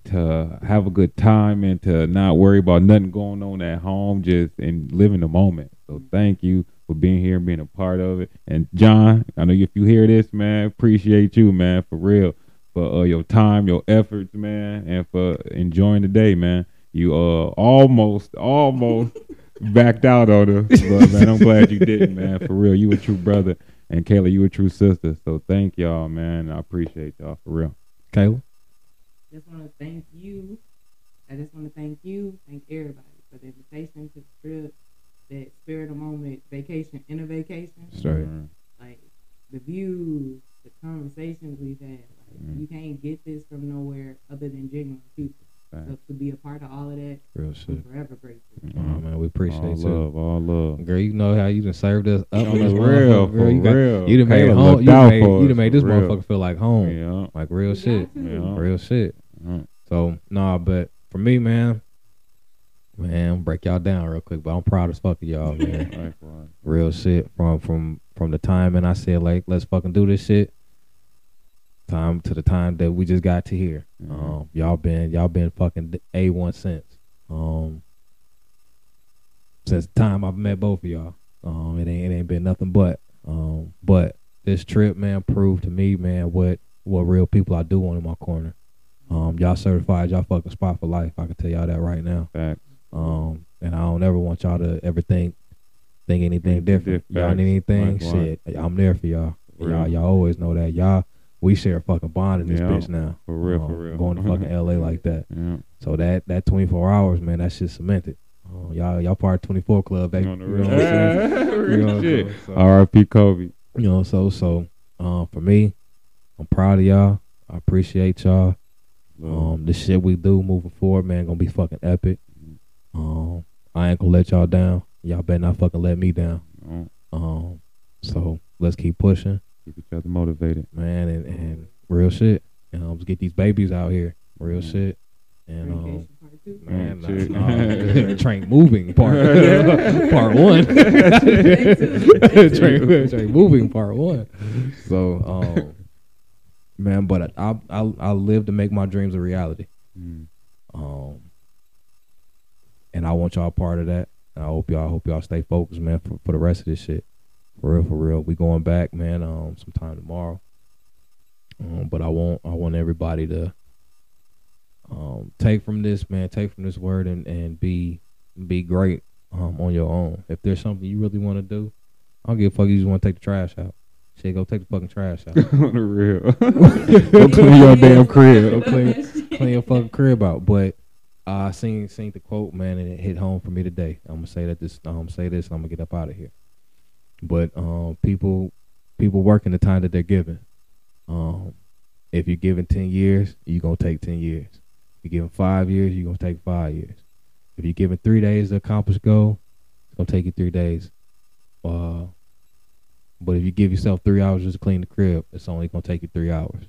to have a good time and to not worry about nothing going on at home, just and live in the moment. So thank you for being here and being a part of it. And John, I know if you hear this, man, appreciate you, man, for real, for your time, your efforts, man, and for enjoying the day, man. You almost backed out on her, but man, I'm glad you didn't, man, for real. You a true brother, and Kayla, you a true sister. So thank y'all, man. I appreciate y'all, for real. Kayla? I just want to thank you, thank everybody for the invitation to the trip. That spirit of moment, vacation, inner vacation. Straight. Like, the views, the conversations we've had. Like, you can't get this from nowhere other than genuine people. Right. So to be be a part of all of that. Real shit. I'm forever grateful. Oh, man, we appreciate all you. All love. Girl, you know how you done served us up on this real, girl. You done made it home. You done made this motherfucker feel like home. Yeah. Like real shit. Yeah. Real shit. Yeah. So, nah, but for me, man, I'm break y'all down real quick, but I'm proud as fuck of y'all, man. Real shit. From the time and I said, like, let's fucking do this shit. Time to the time that we just got to here. Mm-hmm. Y'all been fucking A1 since. Since the time I've met both of y'all. It ain't been nothing but this trip, man, proved to me, man, what real people I do want in my corner. Y'all certified, y'all fucking spot for life. I can tell y'all that right now. Fact. And I don't ever want y'all to ever think anything different. Y'all need anything? Shit, I'm there for y'all. Y'all always know that. Y'all, we share a fucking bond in this bitch now. For real. Going to fucking L.A. like that. Yeah. So that 24 hours, man, that shit cemented. Y'all part of 24 Club, baby. On the real shit. R.I.P. Kobe. You know, so for me, I'm proud of y'all. I appreciate y'all. The shit we do moving forward, man, gonna be fucking epic. I ain't gonna let y'all down. Y'all better not fucking let me down. So let's keep pushing. Keep each other motivated, man, and real shit. Let's get these babies out here. Real shit. And train moving part part one. train moving part one. So man, but I live to make my dreams a reality. And I want y'all part of that. And I hope y'all stay focused, man, for the rest of this shit. For real. We going back, man, sometime tomorrow. But I want everybody to take from this word and be great on your own. If there's something you really want to do, I don't give a fuck, you just want to take the trash out. Shit, go take the fucking trash out. On the real. Go clean your damn crib. Go clean your fucking crib out. But I seen the quote, man, and it hit home for me today. I'm gonna say this, and I'm gonna get up out of here. But people work in the time that they're given. If you're given 10 years, you're gonna take 10 years. If you're given 5 years, you're gonna take 5 years. If you're given 3 days to accomplish a goal, it's gonna take you 3 days. But if you give yourself 3 hours just to clean the crib, it's only going to take you 3 hours.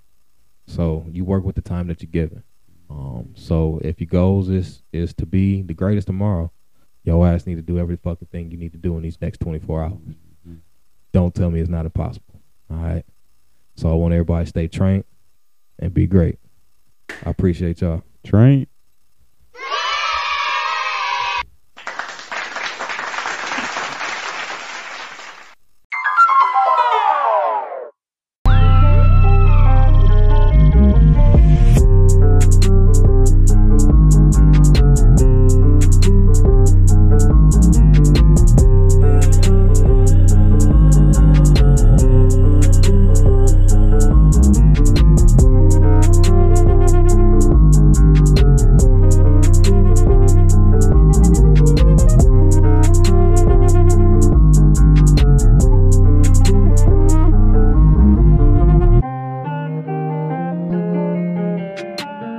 So you work with the time that you're given. So if your goals is to be the greatest tomorrow, your ass need to do every fucking thing you need to do in these next 24 hours. Mm-hmm. Don't tell me it's not impossible. All right? So I want everybody to stay trained and be great. I appreciate y'all. Trained.